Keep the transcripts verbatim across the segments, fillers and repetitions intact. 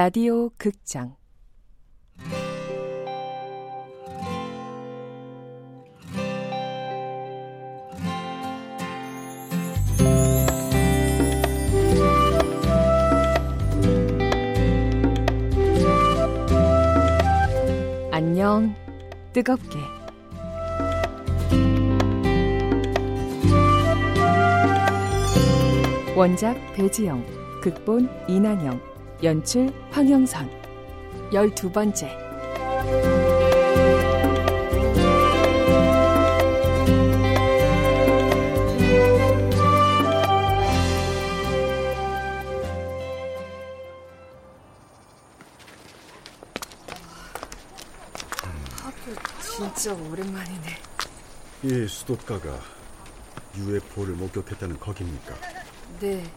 라디오 극장 안녕, 뜨겁게 원작 배지영, 극본 이난영, 연출 황형선 열두 번째 진짜 오랜만이네. 이 수도가가 유에프오를 목격했다는 거기입니까? 네.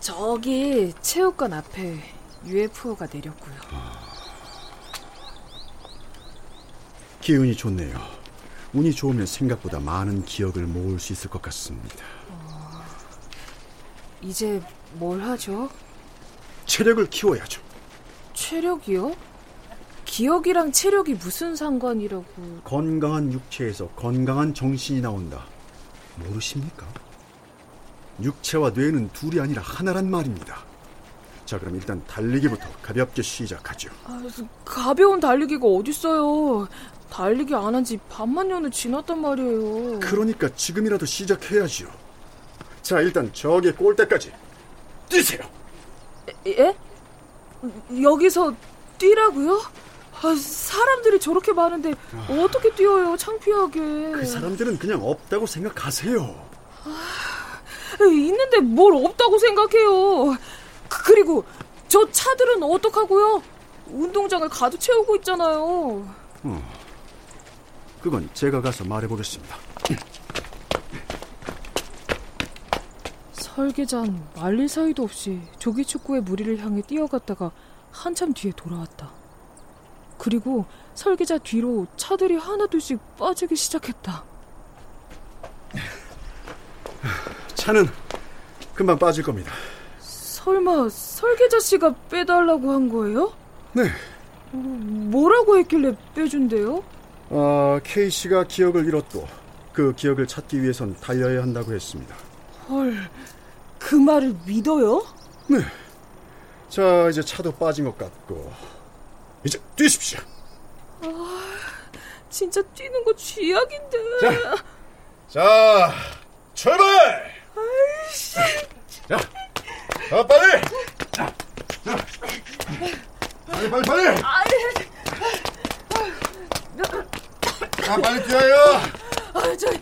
저기 체육관 앞에 유에프오가 내렸고요. 아. 기운이 좋네요. 운이 좋으면 생각보다 많은 기억을 모을 수 있을 것 같습니다. 어... 이제 뭘 하죠? 체력을 키워야죠. 체력이요? 기억이랑 체력이 무슨 상관이라고... 건강한 육체에서 건강한 정신이 나온다. 모르십니까? 육체와 뇌는 둘이 아니라 하나란 말입니다. 자, 그럼 일단 달리기부터 가볍게 시작하죠. 아, 가벼운 달리기가 어딨어요. 달리기 안 한 지 반만 년을 지났단 말이에요. 그러니까 지금이라도 시작해야죠. 자, 일단 저기 골대까지 뛰세요. 예? 여기서 뛰라고요? 아, 사람들이 저렇게 많은데 어떻게 뛰어요? 창피하게. 그 사람들은 그냥 없다고 생각하세요. 아, 있는데 뭘 없다고 생각해요. 그리고 저 차들은 어떡하고요? 운동장을 가득 채우고 있잖아요. 음, 그건 제가 가서 말해보겠습니다. 설계자는 말릴 사이도 없이 조기축구의 무리를 향해 뛰어갔다가 한참 뒤에 돌아왔다. 그리고 설계자 뒤로 차들이 하나둘씩 빠지기 시작했다. 차는 금방 빠질 겁니다. 설마 설계자 씨가 빼달라고 한 거예요? 네. 뭐라고 했길래 빼준대요? 아, K 씨가 기억을 잃었고 그 기억을 찾기 위해선 달려야 한다고 했습니다. 헐, 그 말을 믿어요? 네. 자, 이제 차도 빠진 것 같고 이제 뛰십시오. 아, 진짜 뛰는 거 쥐약인데. 자, 자 출발. 아이씨. 자, 더 빨리. 자, 자, 빨리 빨리 빨리. 자, 빨리 뛰어요. 아, 저,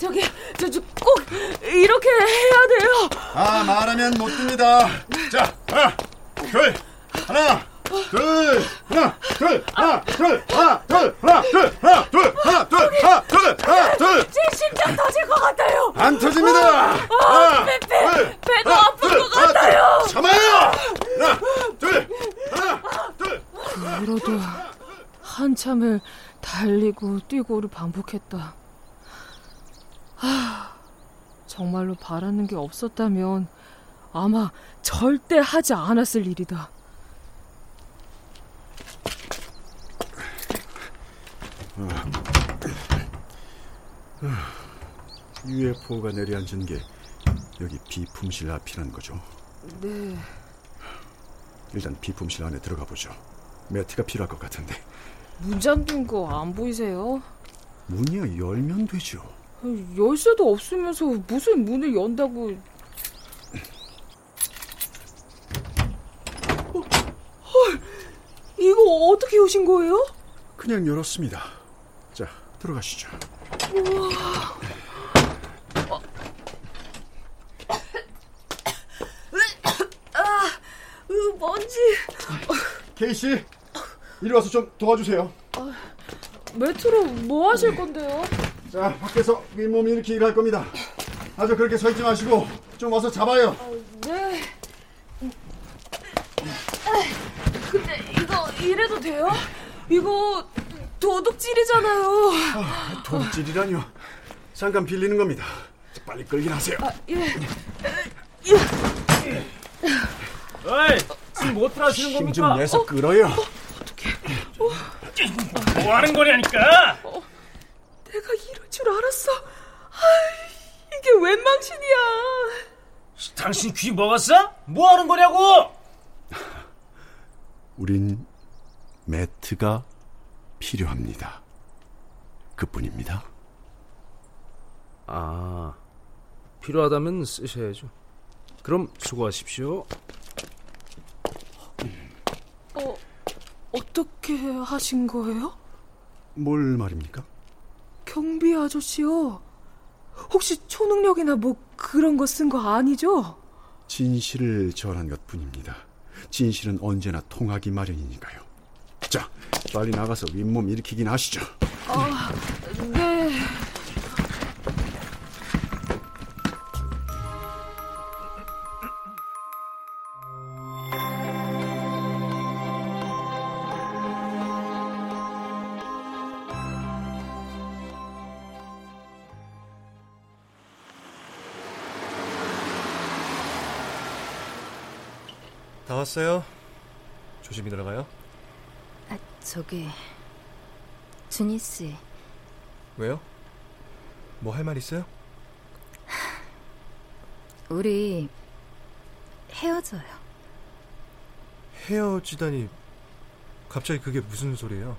저기, 저, 저 꼭 이렇게 해야 돼요. 아, 말하면 못 듭니다. 자, 하나, 둘, 하나. 둘, 하나, 둘, 하나, 둘, 하나, 둘, 하나, 둘, 하나, 둘, 하나, 둘, 하나, 둘, 하나, 둘. 제 심장 터질 것 같아요. 안 터집니다. 배, 배, 배도 아플 것 같아요. 참아요. 하나, 둘, 하나, 둘. 그러도 한참을 달리고 뛰고를 반복했다. 하, 정말로 바라는 게 없었다면 아마 절대 하지 않았을 일이다. 유에프오가 내려앉은 게 여기 비품실 앞이라는 거죠? 네. 일단 비품실 안에 들어가 보죠. 매트가 필요할 것 같은데. 문 잠긴 거 안 보이세요? 문이야 열면 되죠. 열쇠도 없으면서 무슨 문을 연다고. 어, 헐, 이거 어떻게 오신 거예요? 그냥 열었습니다. 자, 들어가시죠. 우와. 먼지. 케이씨, 이리 와서 좀 도와주세요. 아, 매트로 뭐 하실 건데요? 자, 밖에서 윗몸 이렇게 일할 겁니다. 아주 그렇게 서 있지 마시고 좀 와서 잡아요. 아, 네. 근데 이거 이래도 돼요? 이거 도둑질이잖아요. 아, 도둑질이라뇨. 잠깐 빌리는 겁니다. 빨리 끌긴 하세요. 아, 예. 예. 어이, 지금 뭐 틀어지는 겁니까? 힘 좀 내서 끌어요. 어, 어, 어떡해. 어. 뭐 하는 거냐니까. 어, 내가 이럴 줄 알았어. 아이, 이게 웬 망신이야. 당신 귀 먹었어? 뭐 하는 거냐고. 우린 매트가 필요합니다. 그뿐입니다. 아, 필요하다면 쓰셔야죠. 그럼 수고하십시오. 어, 어떻게 하신 거예요? 뭘 말입니까? 경비 아저씨요. 혹시 초능력이나 뭐 그런 거 쓴 거 아니죠? 진실을 절한 것뿐입니다. 진실은 언제나 통하기 마련이니까요. 자, 빨리 나가서 윗몸 일으키긴 하시죠. 아, 네. 다 왔어요. 조심히 들어가요. 아, 저기 준희 씨. 왜요? 뭐 할 말 있어요? 우리 헤어져요. 헤어지다니, 갑자기 그게 무슨 소리예요?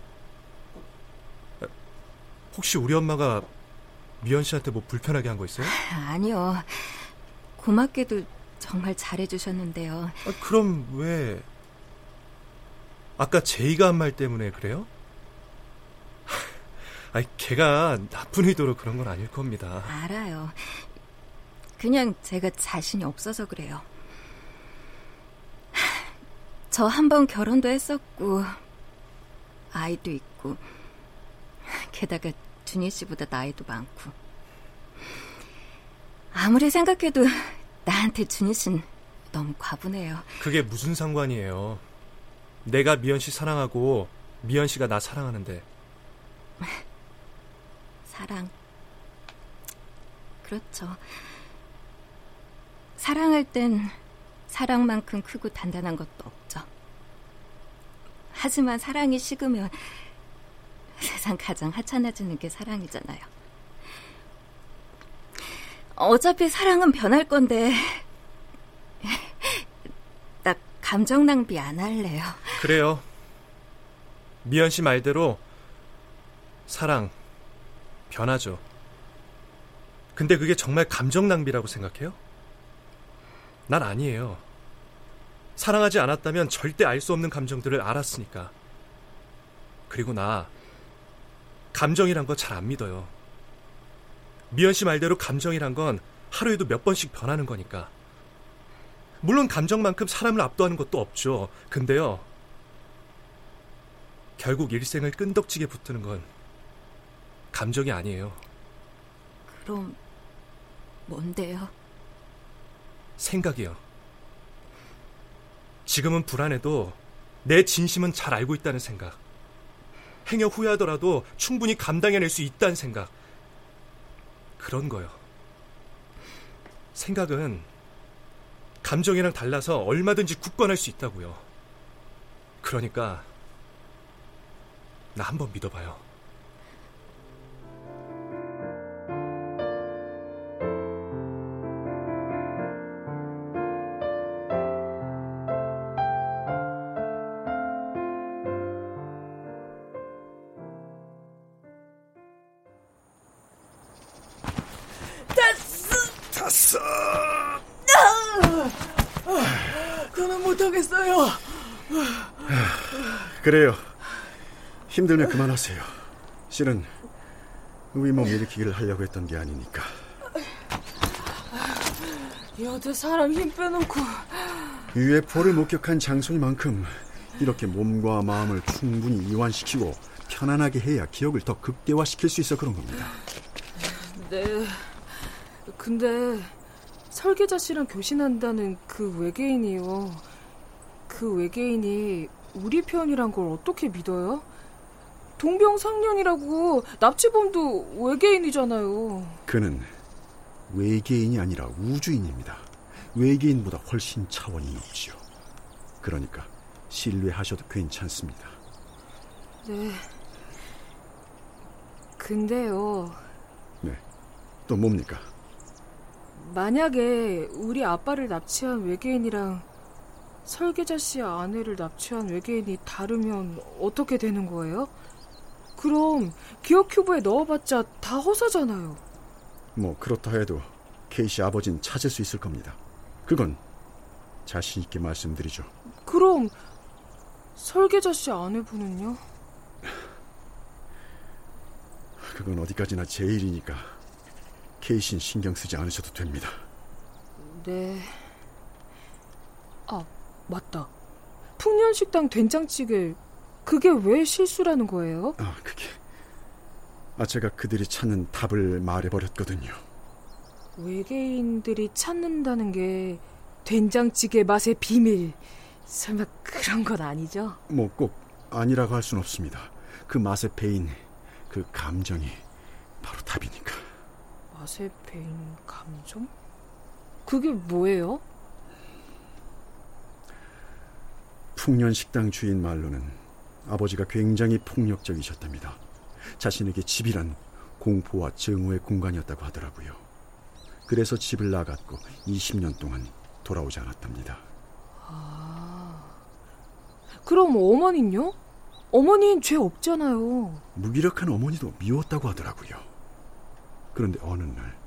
혹시 우리 엄마가 미연 씨한테 뭐 불편하게 한 거 있어요? 아니요. 고맙게도 정말 잘해주셨는데요. 아, 그럼 왜 아까 제이가 한 말 때문에 그래요? 아니, 걔가 나쁜 의도로 그런 건 아닐 겁니다. 알아요. 그냥 제가 자신이 없어서 그래요. 저 한 번 결혼도 했었고 아이도 있고, 게다가 준희 씨보다 나이도 많고. 아무리 생각해도 나한테 준희 씨는 너무 과분해요. 그게 무슨 상관이에요. 내가 미연 씨 사랑하고 미연 씨가 나 사랑하는데. 사랑. 그렇죠. 사랑할 땐 사랑만큼 크고 단단한 것도 없죠. 하지만 사랑이 식으면 세상 가장 하찮아지는 게 사랑이잖아요. 어차피 사랑은 변할 건데 나 감정 낭비 안 할래요. 그래요. 미연 씨 말대로 사랑 변하죠. 근데 그게 정말 감정 낭비라고 생각해요? 난 아니에요. 사랑하지 않았다면 절대 알 수 없는 감정들을 알았으니까. 그리고 나 감정이란 거 잘 안 믿어요. 미연 씨 말대로 감정이란 건 하루에도 몇 번씩 변하는 거니까. 물론 감정만큼 사람을 압도하는 것도 없죠. 근데요, 결국 일생을 끈덕지게 붙드는 건 감정이 아니에요. 그럼 뭔데요? 생각이요. 지금은 불안해도 내 진심은 잘 알고 있다는 생각. 행여 후회하더라도 충분히 감당해낼 수 있다는 생각. 그런 거요. 생각은 감정이랑 달라서 얼마든지 굳건할 수 있다고요. 그러니까 나 한번 믿어봐요. 저는 못하겠어요. 그래요. 힘들면 그만하세요. 실은 윗몸 일으키기를 하려고 했던 게 아니니까. 여자 사람 힘 빼놓고. 유에프오를 목격한 장소만큼 이렇게 몸과 마음을 충분히 이완시키고 편안하게 해야 기억을 더 극대화시킬 수 있어 그런 겁니다. 네. 근데 설계자 씨랑 교신한다는 그 외계인이요. 그 외계인이 우리 편이란 걸 어떻게 믿어요? 동병상련이라고. 납치범도 외계인이잖아요. 그는 외계인이 아니라 우주인입니다. 외계인보다 훨씬 차원이 높지요. 그러니까 신뢰하셔도 괜찮습니다. 네. 근데요. 네. 또 뭡니까? 만약에 우리 아빠를 납치한 외계인이랑 설계자 씨의 아내를 납치한 외계인이 다르면 어떻게 되는 거예요? 그럼 기억 큐브에 넣어봤자 다 허사잖아요. 뭐 그렇다 해도 케이씨 아버지는 찾을 수 있을 겁니다. 그건 자신 있게 말씀드리죠. 그럼 설계자 씨 아내분은요? 그건 어디까지나 제 일이니까 케이씨는 신경 쓰지 않으셔도 됩니다. 네. 아, 맞다. 풍년식당 된장찌개, 그게 왜 실수라는 거예요? 아, 그게... 아, 제가 그들이 찾는 답을 말해버렸거든요. 외계인들이 찾는다는 게 된장찌개 맛의 비밀, 설마 그런 건 아니죠? 뭐 꼭 아니라고 할 순 없습니다. 그 맛의 배인, 그 감정이 바로 답이니까. 맛의 배인 감정? 그게 뭐예요? 풍년식당 주인 말로는 아버지가 굉장히 폭력적이셨답니다. 자신에게 집이란 공포와 증오의 공간이었다고 하더라고요. 그래서 집을 나갔고 이십 년 동안 돌아오지 않았답니다. 아, 그럼 어머니는요? 어머니는 죄 없잖아요. 무기력한 어머니도 미웠다고 하더라고요. 그런데 어느 날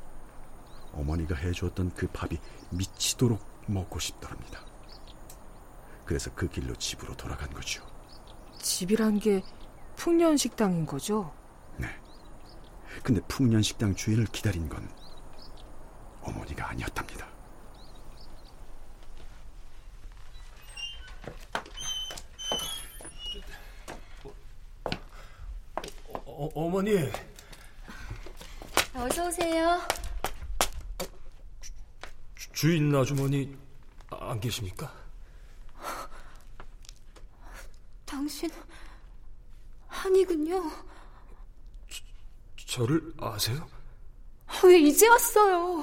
어머니가 해주었던 그 밥이 미치도록 먹고 싶더랍니다. 그래서 그 길로 집으로 돌아간 거죠. 집이란 게 풍년식당인 거죠? 네. 근데 풍년식당 주인을 기다린 건 어머니가 아니었답니다. 어, 어, 어머니. 어서 오세요. 주, 주인 아주머니 안 계십니까? 당신 아니군요. 저, 저를 아세요? 왜 이제 왔어요?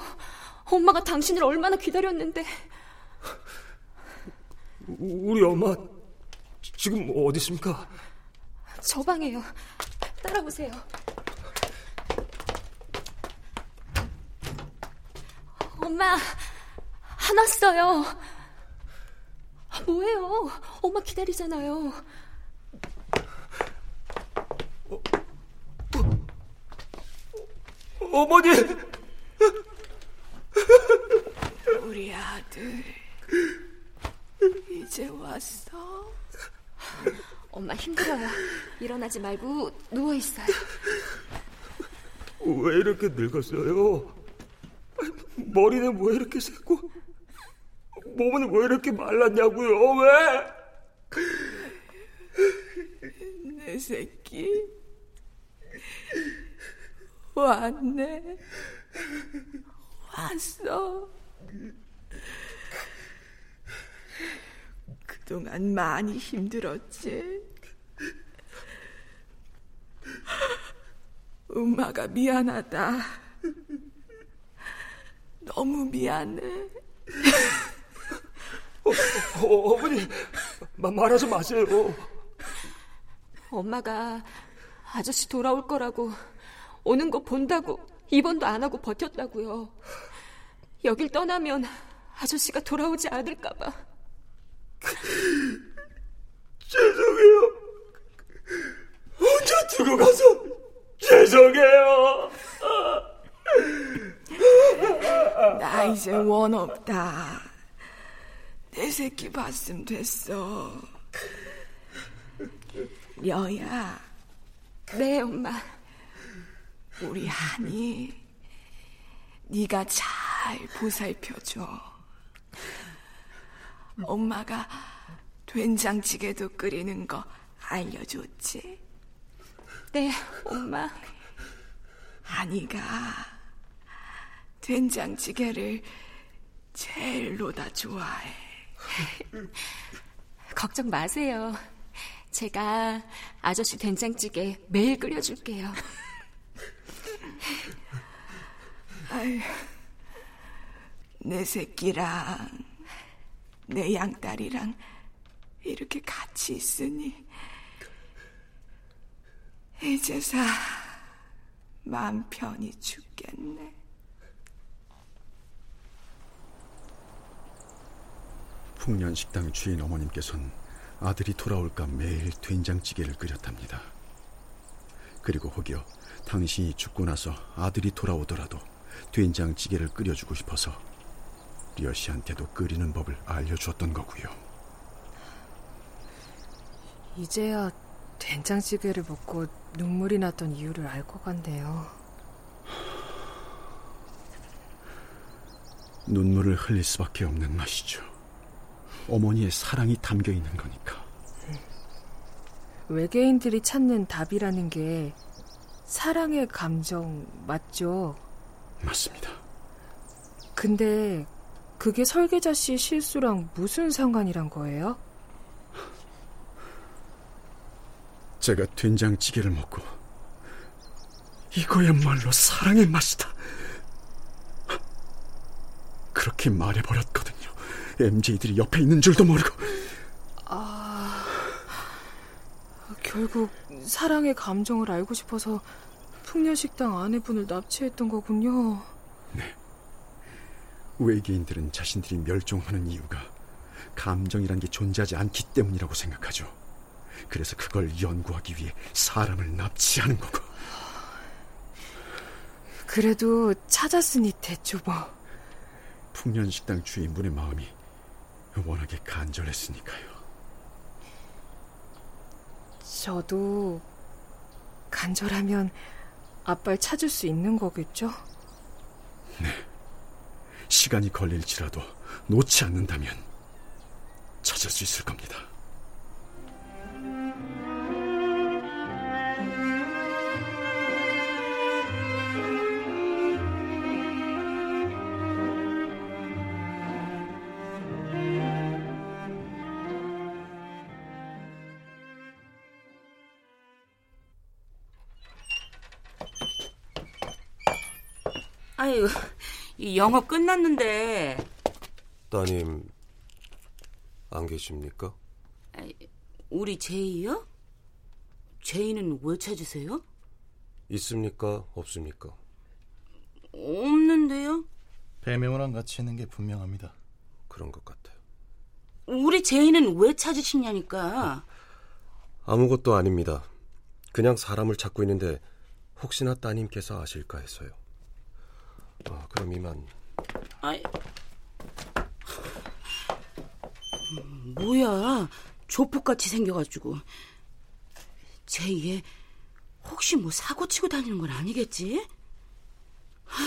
엄마가 당신을 얼마나 기다렸는데. 우리 엄마 지금 어디 있습니까? 저 방에요. 따라오세요. 엄마 안 왔어요. 뭐예요? 엄마 기다리잖아요. 어머니! 우리 아들 이제 왔어? 엄마 힘들어요. 일어나지 말고 누워있어요. 왜 이렇게 늙었어요? 머리는 왜 이렇게 새고 몸은 왜 이렇게 말랐냐고요? 왜? 내 새끼 왔네. 왔어. 그동안 많이 힘들었지. 엄마가 미안하다. 너무 미안해. 어, 어, 어머니 말하지 마세요. 엄마가 아저씨 돌아올 거라고 오는 거 본다고 입원도 안 하고 버텼다고요. 여길 떠나면 아저씨가 돌아오지 않을까 봐. 죄송해요. 혼자 두고 가서 죄송해요. 나 이제 원 없다. 내 새끼 봤으면 됐어. 여야. 네, 엄마. 우리 하니 네가 잘 보살펴줘. 엄마가 된장찌개도 끓이는 거 알려줬지? 네, 엄마. 하니가 된장찌개를 제일로 다 좋아해. 걱정 마세요. 제가 아저씨 된장찌개 매일 끓여줄게요. 아유, 내 새끼랑 내 양딸이랑 이렇게 같이 있으니 이제서 마음 편히 죽겠네. 풍년식당 주인 어머님께서는 아들이 돌아올까 매일 된장찌개를 끓였답니다. 그리고 혹여 당신이 죽고 나서 아들이 돌아오더라도 된장찌개를 끓여주고 싶어서 리어 씨한테도 끓이는 법을 알려주었던 거고요. 이제야 된장찌개를 먹고 눈물이 났던 이유를 알 것 같네요. 눈물을 흘릴 수밖에 없는 맛이죠. 어머니의 사랑이 담겨 있는 거니까. 외계인들이 찾는 답이라는 게 사랑의 감정 맞죠? 맞습니다. 근데 그게 설계자 씨 실수랑 무슨 상관이란 거예요? 제가 된장찌개를 먹고 이거야말로 사랑의 맛이다 그렇게 말해버렸거든요. 엠제이들이 옆에 있는 줄도 모르고. 아, 결국 사랑의 감정을 알고 싶어서 풍년식당 아내분을 납치했던 거군요. 네, 외계인들은 자신들이 멸종하는 이유가 감정이란 게 존재하지 않기 때문이라고 생각하죠. 그래서 그걸 연구하기 위해 사람을 납치하는 거고. 그래도 찾았으니 됐죠 뭐. 풍년식당 주인분의 마음이 워낙에 간절했으니까요. 저도 간절하면 아빠를 찾을 수 있는 거겠죠? 네, 시간이 걸릴지라도 놓지 않는다면 찾을 수 있을 겁니다. 아유, 이 영업 끝났는데. 따님 안 계십니까? 아니, 우리 제이요? 제이는 왜 찾으세요? 있습니까? 없습니까? 없는데요? 배명호랑 같이 있는 게 분명합니다. 그런 것 같아요. 우리 제이는 왜 찾으시냐니까. 아무것도 아닙니다. 그냥 사람을 찾고 있는데 혹시나 따님께서 아실까 해서요. 어, 그럼 이만. 아이, 뭐야, 조폭같이 생겨가지고. 제이에 혹시 뭐 사고치고 다니는 건 아니겠지? 하,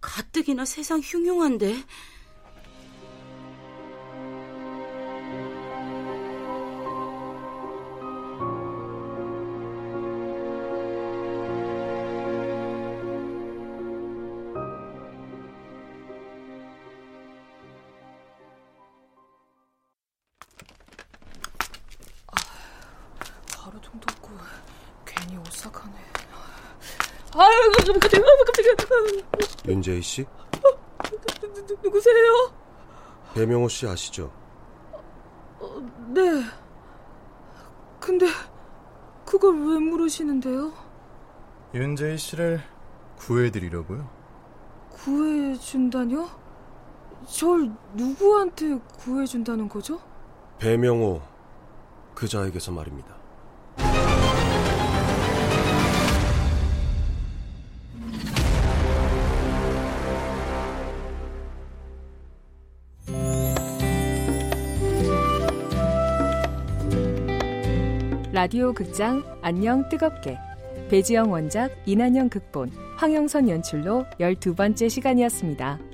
가뜩이나 세상 흉흉한데. 윤재희 씨? 누, 누, 누, 누구세요? 배명호 씨 아시죠? 어, 네. 근데 그걸 왜 물으시는데요? 윤재희 씨를 구해드리려고요. 구해준다뇨? 절 누구한테 구해준다는 거죠? 배명호 그자에게서 말입니다. 라디오 극장 안녕 뜨겁게, 배지영 원작, 이난영 극본, 황형선 연출로 열두 번째 시간이었습니다.